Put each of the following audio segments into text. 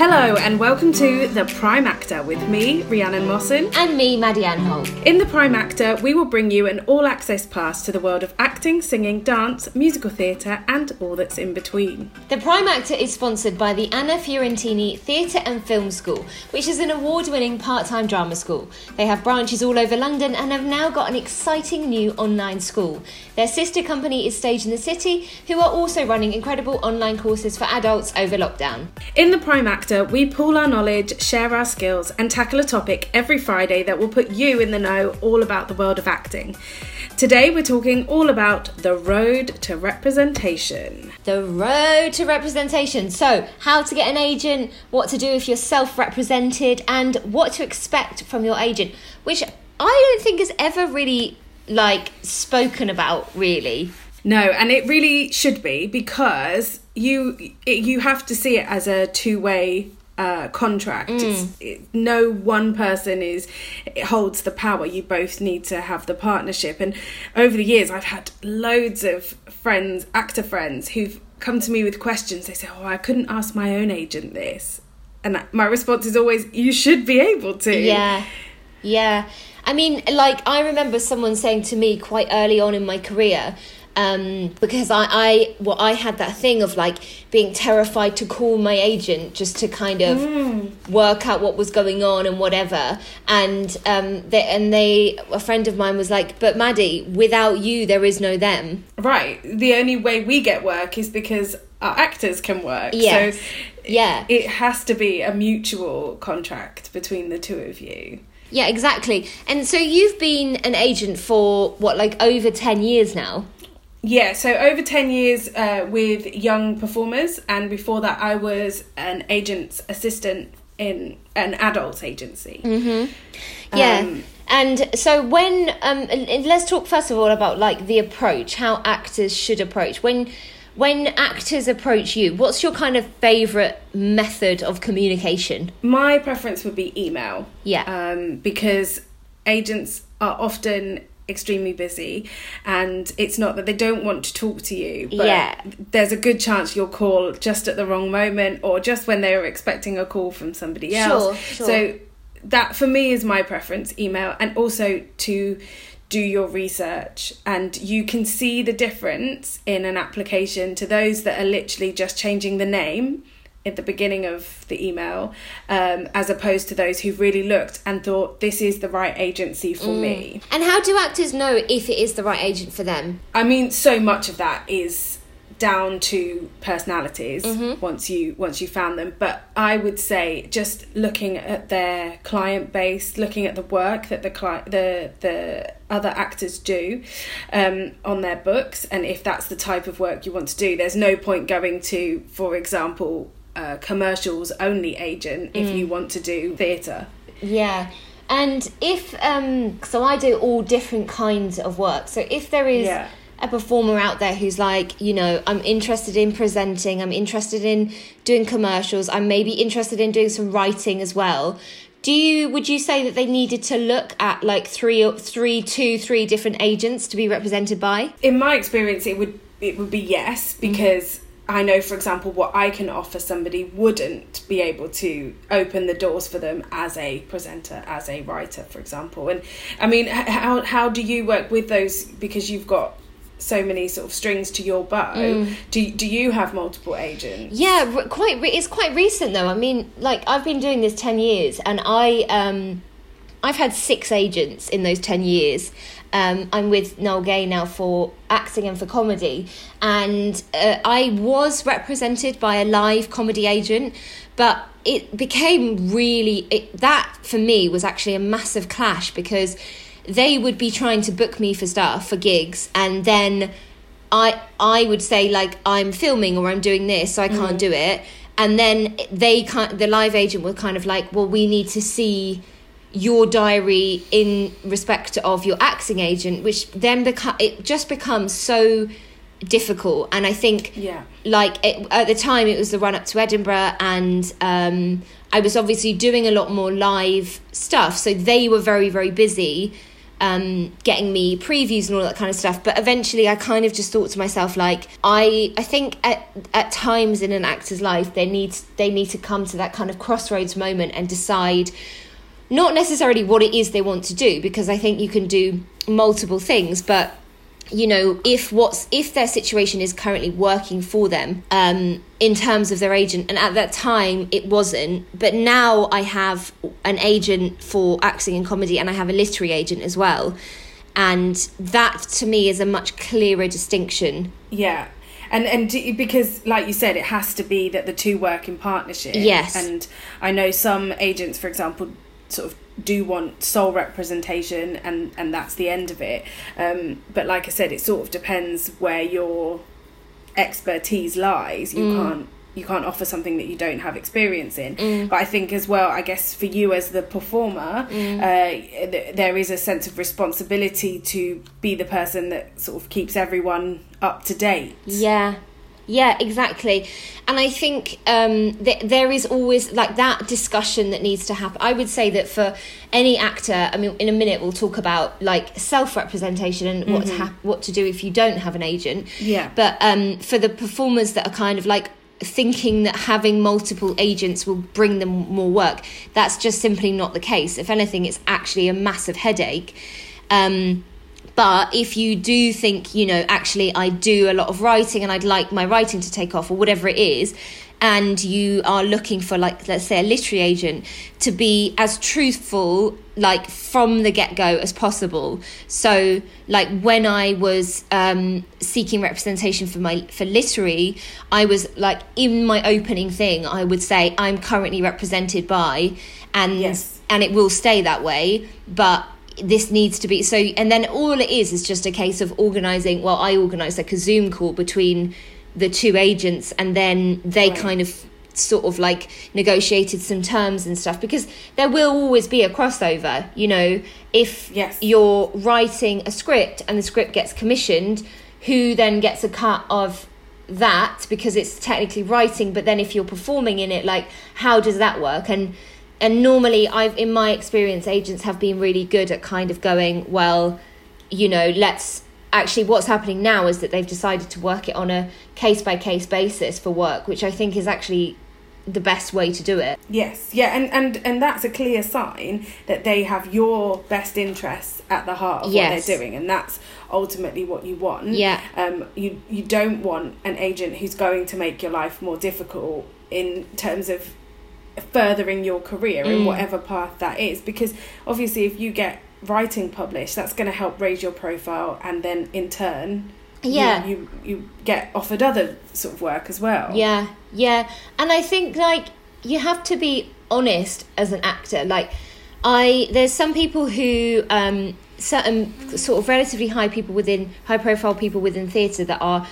Hello and welcome to The Prime Actor with me, Rhiannon Mawson. And me, Maddie Anne Holt. In The Prime Actor, we will bring you an all-access pass to the world of acting, singing, dance, musical theatre and all that's in between. The Prime Actor is sponsored by the Anna Fiorentini Theatre and Film School, which is an award-winning part-time drama school. They have branches all over London and have now got an exciting new online school. Their sister company is Stage in the City, who are also running incredible online courses for adults over lockdown. In The Prime Actor, we pool our knowledge, share our skills and tackle a topic every Friday that will put you in the know all about the world of acting. Today we're talking all about the road to representation. The road to representation. So how to get an agent, what to do if you're self-represented and what to expect from your agent, which I don't think is ever really spoken about really. No, and it really should be, because you have to see it as a two-way contract. No one person holds the power. You both need to have the partnership. And over the years, I've had loads of friends, actor friends, who've come to me with questions. They say, "Oh, I couldn't ask my own agent this," and my response is always, "You should be able to." Yeah, yeah. I mean, I remember someone saying to me quite early on in my career. Because I had that thing of being terrified to call my agent just to kind of work out what was going on and whatever. And a friend of mine was like, "But Maddie, without you, there is no them." Right. The only way we get work is because our actors can work. Yes. So it has to be a mutual contract between the two of you. Yeah, exactly. And so you've been an agent for what, over 10 years now? Yeah, so over 10 years with young performers, and before that I was an agent's assistant in an adult agency. Mm-hmm. Yeah, and so when, and let's talk first of all about the approach, how actors should approach. When actors approach you, what's your kind of favourite method of communication? My preference would be email. Yeah. Because agents are often extremely busy, and it's not that they don't want to talk to you, but there's a good chance you'll call just at the wrong moment or just when they were expecting a call from somebody else. Sure. So that for me is my preference, email, and also to do your research. And you can see the difference in an application to those that are literally just changing the name at the beginning of the email, as opposed to those who've really looked and thought, this is the right agency for me. And how do actors know if it is the right agent for them? I mean, so much of that is down to personalities, mm-hmm. once you found them. But I would say just looking at their client base, looking at the work that the other actors do on their books, and if that's the type of work you want to do. There's no point going to, for example, a commercials only agent if you want to do theatre. Yeah. And if so I do all different kinds of work, so if there is a performer out there who's I'm interested in presenting, I'm interested in doing commercials, I'm maybe interested in doing some writing as well, would you say that they needed to look at three different agents to be represented by? In my experience, it would be yes, because I know, for example, what I can offer somebody wouldn't be able to open the doors for them as a presenter, as a writer, for example. And I mean, how do you work with those, because you've got so many sort of strings to your bow? Do you have multiple agents? Yeah, it's quite recent though. I mean, I've been doing this 10 years and I've had 6 agents in those 10 years. I'm with Noel Gay now for acting and for comedy, and I was represented by a live comedy agent, but it became really... that for me was actually a massive clash, because they would be trying to book me for stuff, for gigs, and then I would say I'm filming or I'm doing this, so I can't do it, and then the live agent were kind of well, we need to see your diary in respect of your acting agent, which then becomes so difficult. And I think at the time it was the run up to Edinburgh, and I was obviously doing a lot more live stuff, so they were very, very busy, getting me previews and all that kind of stuff. But eventually I kind of just thought to myself, like, I think at times in an actor's life, they need to come to that kind of crossroads moment and decide not necessarily what it is they want to do, because I think you can do multiple things, but, you know, if their situation is currently working for them in terms of their agent, and at that time it wasn't, but now I have an agent for acting and comedy, and I have a literary agent as well, and that to me is a much clearer distinction. Yeah. And because, like you said, it has to be that the two work in partnership. Yes. And I know some agents, for example, sort of do want sole representation, and that's the end of it, but like I said, it sort of depends where your expertise lies. You can't offer something that you don't have experience in. But I think as well, I guess for you as the performer, there is a sense of responsibility to be the person that sort of keeps everyone up to date. Yeah, exactly. And I think there is always like that discussion that needs to happen. I would say that for any actor, I mean, in a minute we'll talk about like self-representation and what to do if you don't have an agent. Yeah. But for the performers that are kind of like thinking that having multiple agents will bring them more work, that's just simply not the case. If anything, it's actually a massive headache. But if you do think, you know, actually I do a lot of writing and I'd like my writing to take off or whatever it is, and you are looking for, like, let's say a literary agent, to be as truthful, like, from the get-go as possible. So, like, when I was seeking representation for literary, I was, like, in my opening thing, I would say, I'm currently represented by, and yes. And it will stay that way, but this needs to be so. And then all it is just a case of organising. Well, I organised like a Zoom call between the two agents, and then they kind of sort of like negotiated some terms and stuff, because there will always be a crossover, you know. If you're writing a script and the script gets commissioned, who then gets a cut of that, because it's technically writing, but then if you're performing in it, like, how does that work? And normally, in my experience, agents have been really good at kind of going, well, you know, let's actually, what's happening now is that they've decided to work it on a case-by-case basis for work, which I think is actually the best way to do it. Yes, yeah, and that's a clear sign that they have your best interests at the heart of what they're doing, and that's ultimately what you want. Yeah. You don't want an agent who's going to make your life more difficult in terms of furthering your career in whatever path that is, because obviously if you get writing published, that's going to help raise your profile, and then in turn you get offered other sort of work as well. And I think, like, you have to be honest as an actor. Like, there's some people who certain sort of relatively high profile people within theatre that are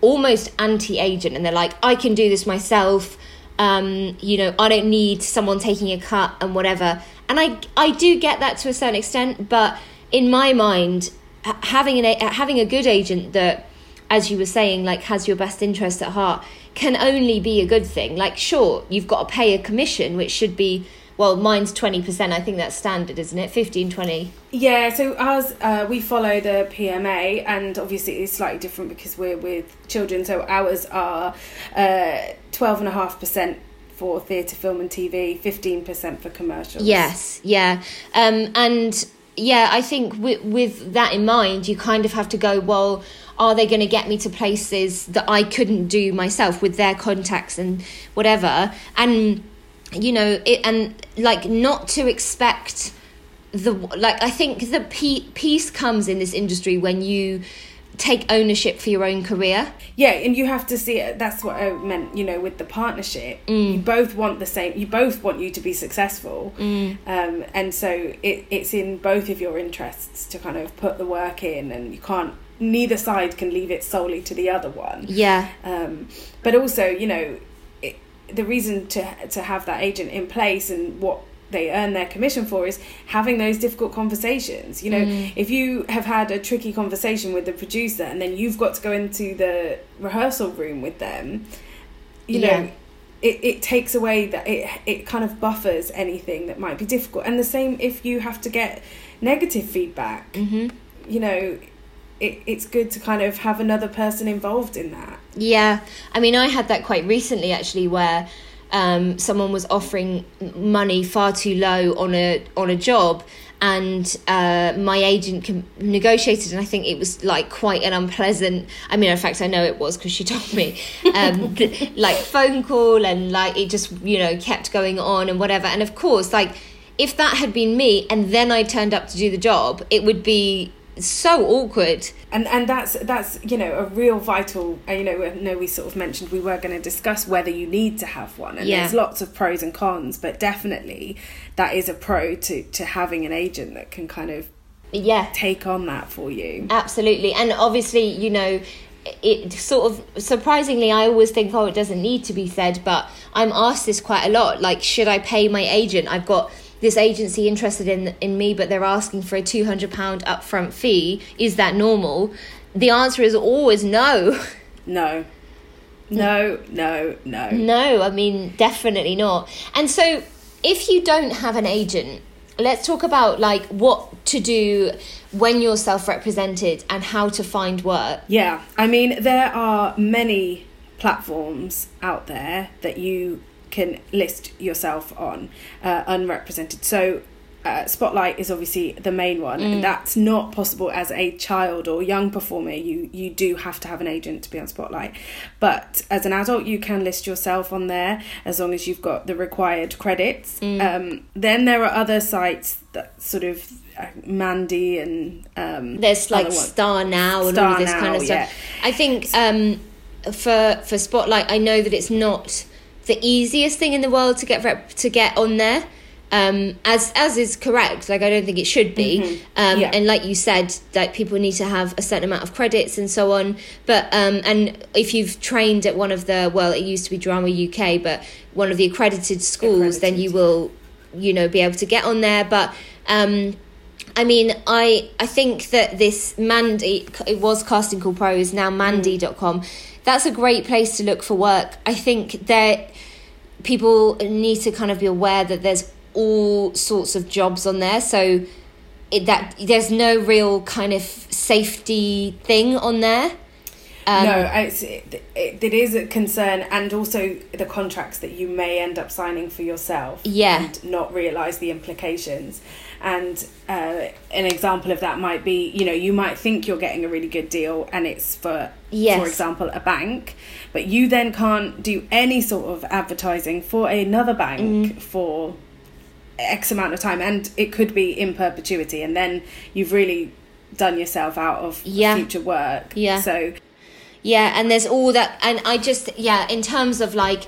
almost anti-agent, and they're like, I can do this myself, you know, I don't need someone taking a cut and whatever. And I do get that to a certain extent, but in my mind, having a good agent that, as you were saying, like, has your best interest at heart, can only be a good thing. Like, sure, you've got to pay a commission, which should be, well, mine's 20%. I think that's standard, isn't it? 15, 20. Yeah, so ours, we follow the PMA, and obviously it's slightly different because we're with children. So ours are 12.5% for theatre, film and TV, 15% for commercials. Yes, yeah. And yeah, I think with that in mind, you kind of have to go, well, are they going to get me to places that I couldn't do myself with their contacts and whatever? And, you know, not to expect I think the peace comes in this industry when you take ownership for your own career. Yeah, and you have to see it. That's what I meant, you know, with the partnership. You both want the same. You both want you to be successful. And so it's in both of your interests to kind of put the work in, and you can't, neither side can leave it solely to the other one. Yeah. But also, you know, the reason to have that agent in place and what they earn their commission for is having those difficult conversations. You know, if you have had a tricky conversation with the producer and then you've got to go into the rehearsal room with them, you know, it takes away that, it kind of buffers anything that might be difficult. And the same if you have to get negative feedback, mm-hmm. you know, it's good to kind of have another person involved in that. Yeah. I mean, I had that quite recently, actually, where someone was offering money far too low on a job, and my agent negotiated, and I think it was like quite an unpleasant, I mean, in fact I know it was because she told me, like phone call, and like it just, you know, kept going on and whatever. And of course, like if that had been me and then I turned up to do the job, it would be so awkward. And that's you know, a real vital, you know, I know we sort of mentioned we were going to discuss whether you need to have one, and yeah. there's lots of pros and cons, but definitely that is a pro to having an agent that can kind of take on that for you. Absolutely. And obviously, you know, it sort of surprisingly, I always think, oh, it doesn't need to be said, but I'm asked this quite a lot, like, should I pay my agent? I've got this agency interested in me, but they're asking for a £200 upfront fee. Is that normal? The answer is always no. No. No, I mean, definitely not. And so if you don't have an agent, let's talk about like what to do when you're self-represented and how to find work. Yeah, I mean, there are many platforms out there that you can list yourself on, unrepresented. So Spotlight is obviously the main one, and that's not possible as a child or young performer. You do have to have an agent to be on Spotlight, but as an adult you can list yourself on there as long as you've got the required credits. Then there are other sites that sort of Mandy and there's like Star Now and all this kind of stuff. I think for Spotlight, I know that it's not the easiest thing in the world to get on there, as is correct. Like, I don't think it should be. And like you said, like people need to have a certain amount of credits and so on, but and if you've trained at one of the, well, it used to be Drama UK, but one of the accredited schools, then you will, you know, be able to get on there. But I mean, I think that this Mandy, it was Casting Call Pro, is now Mandy.com. That's a great place to look for work. I think that people need to kind of be aware that there's all sorts of jobs on there. So that there's no real kind of safety thing on there. No, it is a concern, and also the contracts that you may end up signing for yourself and not realise the implications. And an example of that might be, you know, you might think you're getting a really good deal and it's for example, a bank, but you then can't do any sort of advertising for another bank for X amount of time, and it could be in perpetuity, and then you've really done yourself out of future work. So and there's all that. And I just, in terms of like,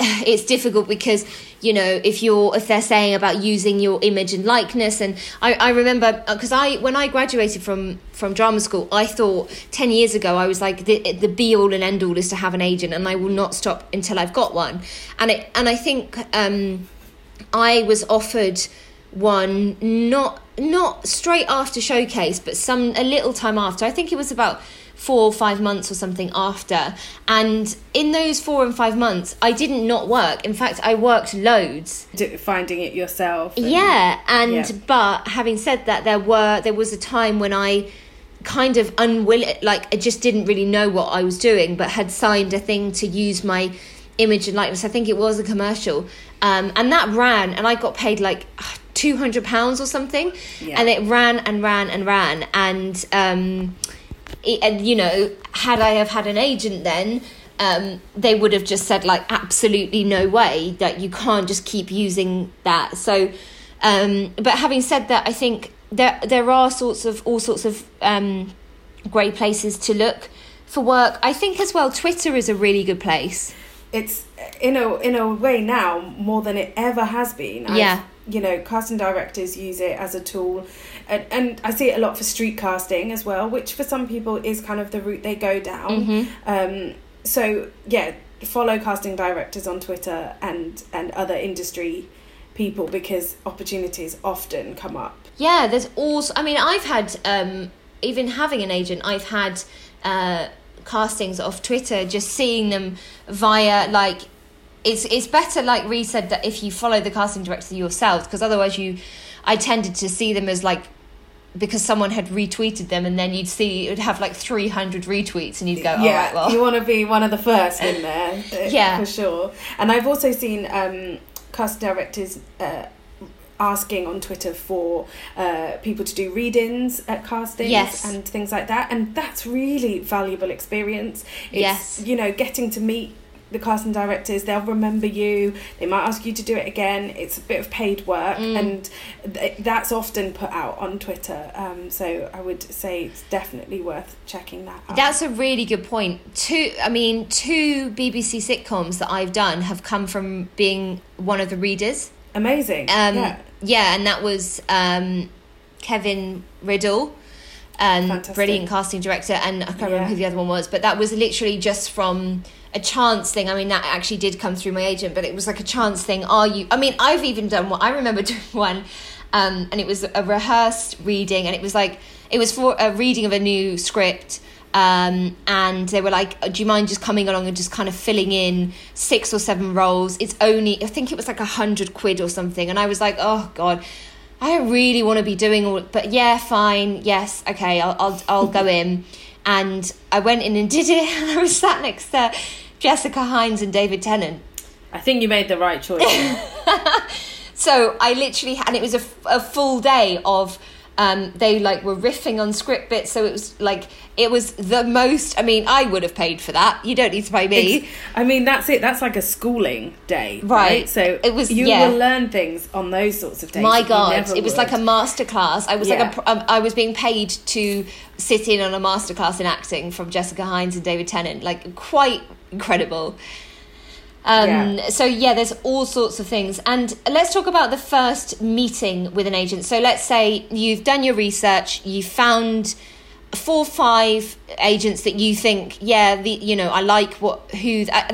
it's difficult because, you know, if they're saying about using your image and likeness. And I remember, because when I graduated from drama school, I thought 10 years ago, I was like, the be all and end all is to have an agent, and I will not stop until I've got one. And I think I was offered one not straight after Showcase, but a little time after. I think it was about 4 or 5 months or something after, and in those 4 and 5 months I didn't not work. In fact, I worked loads, finding it yourself. But having said that, there was a time when I kind of I just didn't really know what I was doing, but had signed a thing to use my image and likeness. I think it was a commercial, and that ran, and I got paid like £200 or something, and it ran, and and, you know, had I have had an agent then, they would have just said, like, absolutely no way, that you can't just keep using that. So, but having said that, I think there are all sorts of great places to look for work. I think as well, Twitter is a really good place. It's in a way now more than it ever has been. You know, casting directors use it as a tool, and I see it a lot for street casting as well, which for some people is kind of the route they go down. So follow casting directors on Twitter and other industry people, because opportunities often come up. There's also, I mean, I've had even having an agent, I've had castings off Twitter, just seeing them via like it's better, like Rhi said, that if you follow the casting director yourself, because otherwise I tended to see them as like, because someone had retweeted them, and then you'd see it would have like 300 retweets and you'd go, yeah, all right, well, you want to be one of the first in there. Yeah, for sure. And I've also seen casting directors asking on Twitter for people to do read-ins at castings, yes, and things like that, and that's really valuable experience. It's, yes, you know, getting to meet the casting directors. They'll remember you, they might ask you to do it again. It's a bit of paid work, and that's often put out on Twitter, so I would say it's definitely worth checking that out. That's a really good point. Two BBC sitcoms that I've done have come from being one of the readers. Amazing. Yeah, and that was Kevin Riddle, brilliant casting director, and I can't remember who the other one was, but that was literally just from a chance thing. I mean, that actually did come through my agent, but it was like a chance thing. I've even done one. I remember doing one, and it was a rehearsed reading, and it was for a reading of a new script, and they were like, do you mind just coming along and just kind of filling in 6 or 7 roles? It's only, I think it was like £100 or something, and I was like, oh God, I don't really want to be doing all, but yeah, fine, yes, okay, I'll go in. And I went in and did it, and I was sat next to Jessica Hines and David Tennant. I think you made the right choice. So I literally, and it was a full day of, they like were riffing on script bits, so it was the most, I mean, I would have paid for that. You don't need to pay me. That's it. That's like a schooling day, right? So it was, you will learn things on those sorts of days. My God, it was like a masterclass. I was I was being paid to sit in on a masterclass in acting from Jessica Hines and David Tennant. Like, quite incredible. So yeah, there's all sorts of things. And let's talk about the first meeting with an agent. So let's say you've done your research, you found 4 or 5 agents that you think, I like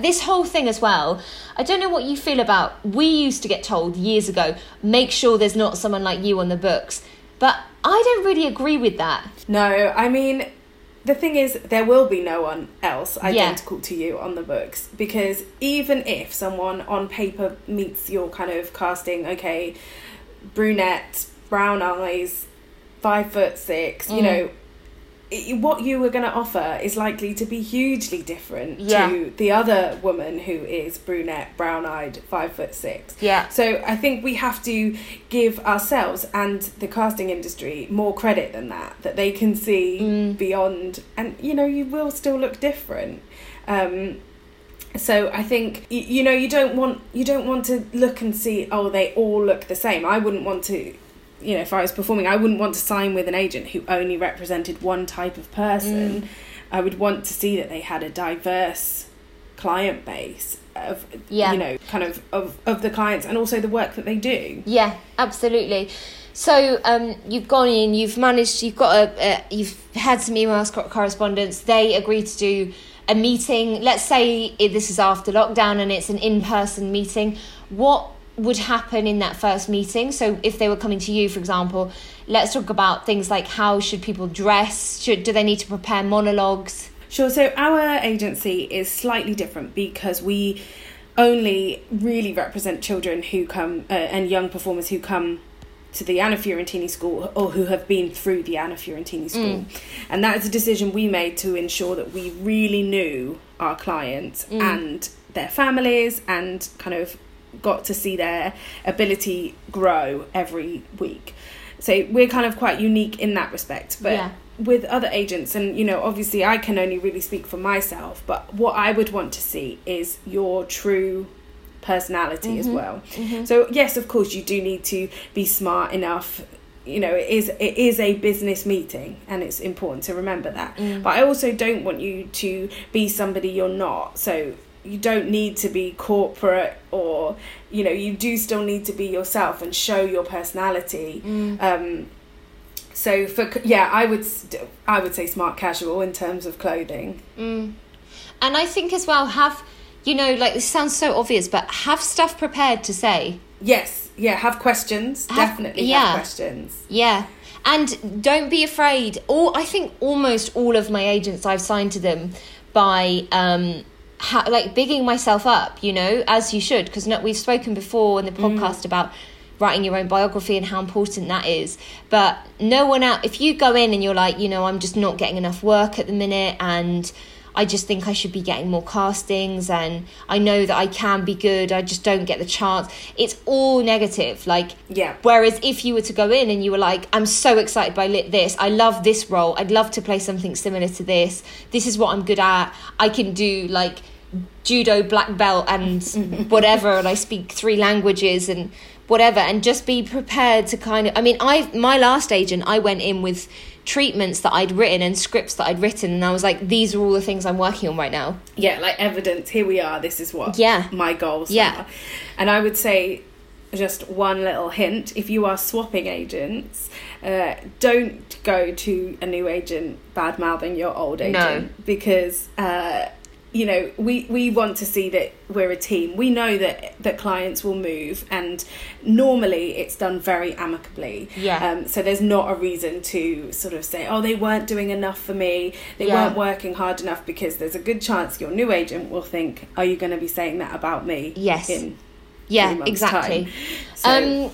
this whole thing as well. I don't know what you feel about, we used to get told years ago, make sure there's not someone like you on the books. But I don't really agree with that. No, the thing is, there will be no one else identical to you on the books, because even if someone on paper meets your kind of casting, okay, brunette, brown eyes, 5'6", what you were going to offer is likely to be hugely different to the other woman who is brunette, brown-eyed, 5'6". Yeah. So I think we have to give ourselves and the casting industry more credit than that they can see beyond, and you will still look different. So I think you don't want to look and see, oh, they all look the same. I wouldn't want to. If I was performing, I wouldn't want to sign with an agent who only represented one type of person. I would want to see that they had a diverse client base of the clients, and also the work that they do. Yeah, absolutely. So you've gone in, you've managed, you've had some email correspondence. They agree to do a meeting. Let's say this is after lockdown and it's an in-person meeting. What would happen in that first meeting? So if they were coming to you, for example, let's talk about things like, how should people dress? Do they need to prepare monologues? Sure. So our agency is slightly different because we only really represent children who come and young performers who come to the Anna Fiorentini School, or who have been through the Anna Fiorentini School. And that is a decision we made to ensure that we really knew our clients and their families, and kind of got to see their ability grow every week. So we're kind of quite unique in that respect. But with other agents, and obviously I can only really speak for myself, but what I would want to see is your true personality as well. So yes, of course, you do need to be smart enough. It is a business meeting, and it's important to remember that. But I also don't want you to be somebody you're not. So you don't need to be corporate, or you do still need to be yourself and show your personality. I would say smart casual in terms of clothing. And I think as well, have this sounds so obvious, but have stuff prepared to say. Yes, yeah, have questions. Have questions. Yeah. And don't be afraid. I think almost all of my agents I've signed to them by like bigging myself up, you know, as you should, because we've spoken before in the podcast about writing your own biography and how important that is. But no one out, if you go in and you're like, you know, I'm just not getting enough work at the minute, and I just think I should be getting more castings, and I know that I can be good, I just don't get the chance. It's all negative. Like, yeah. Whereas if you were to go in and you were like, I'm so excited by this, I love this role, I'd love to play something similar to this, this is what I'm good at, I can do like judo, black belt and whatever, and I speak 3 languages and whatever, and just be prepared to kind of, I mean, my last agent, I went in with treatments that I'd written and scripts that I'd written, and I was like, these are all the things I'm working on right now. Yeah, like evidence, here we are, this is what my goals are. And I would say, just one little hint, if you are swapping agents, don't go to a new agent bad-mouthing your old agent, because you know, we want to see that we're a team. We know that clients will move, and normally it's done very amicably. Yeah. So there's not a reason to sort of say, oh, they weren't doing enough for me, they weren't working hard enough, because there's a good chance your new agent will think, are you going to be saying that about me? Yes. In 3 months' exactly. time?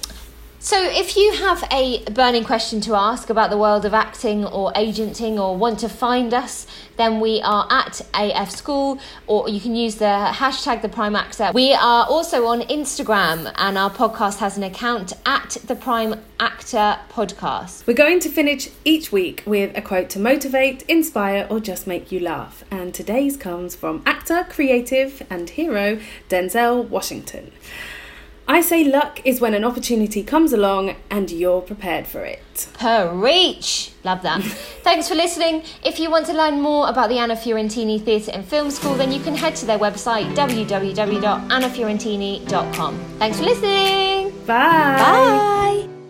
So if you have a burning question to ask about the world of acting or agenting, or want to find us, then we are at AF School, or you can use the hashtag #theprimeactor. We are also on Instagram, and our podcast has an account at The Prime Actor Podcast. We're going to finish each week with a quote to motivate, inspire, or just make you laugh. And today's comes from actor, creative, and hero Denzel Washington. I say luck is when an opportunity comes along and you're prepared for it. Preach! Love that. Thanks for listening. If you want to learn more about the Anna Fiorentini Theatre and Film School, then you can head to their website, www.annafiorentini.com. Thanks for listening. Bye. Bye.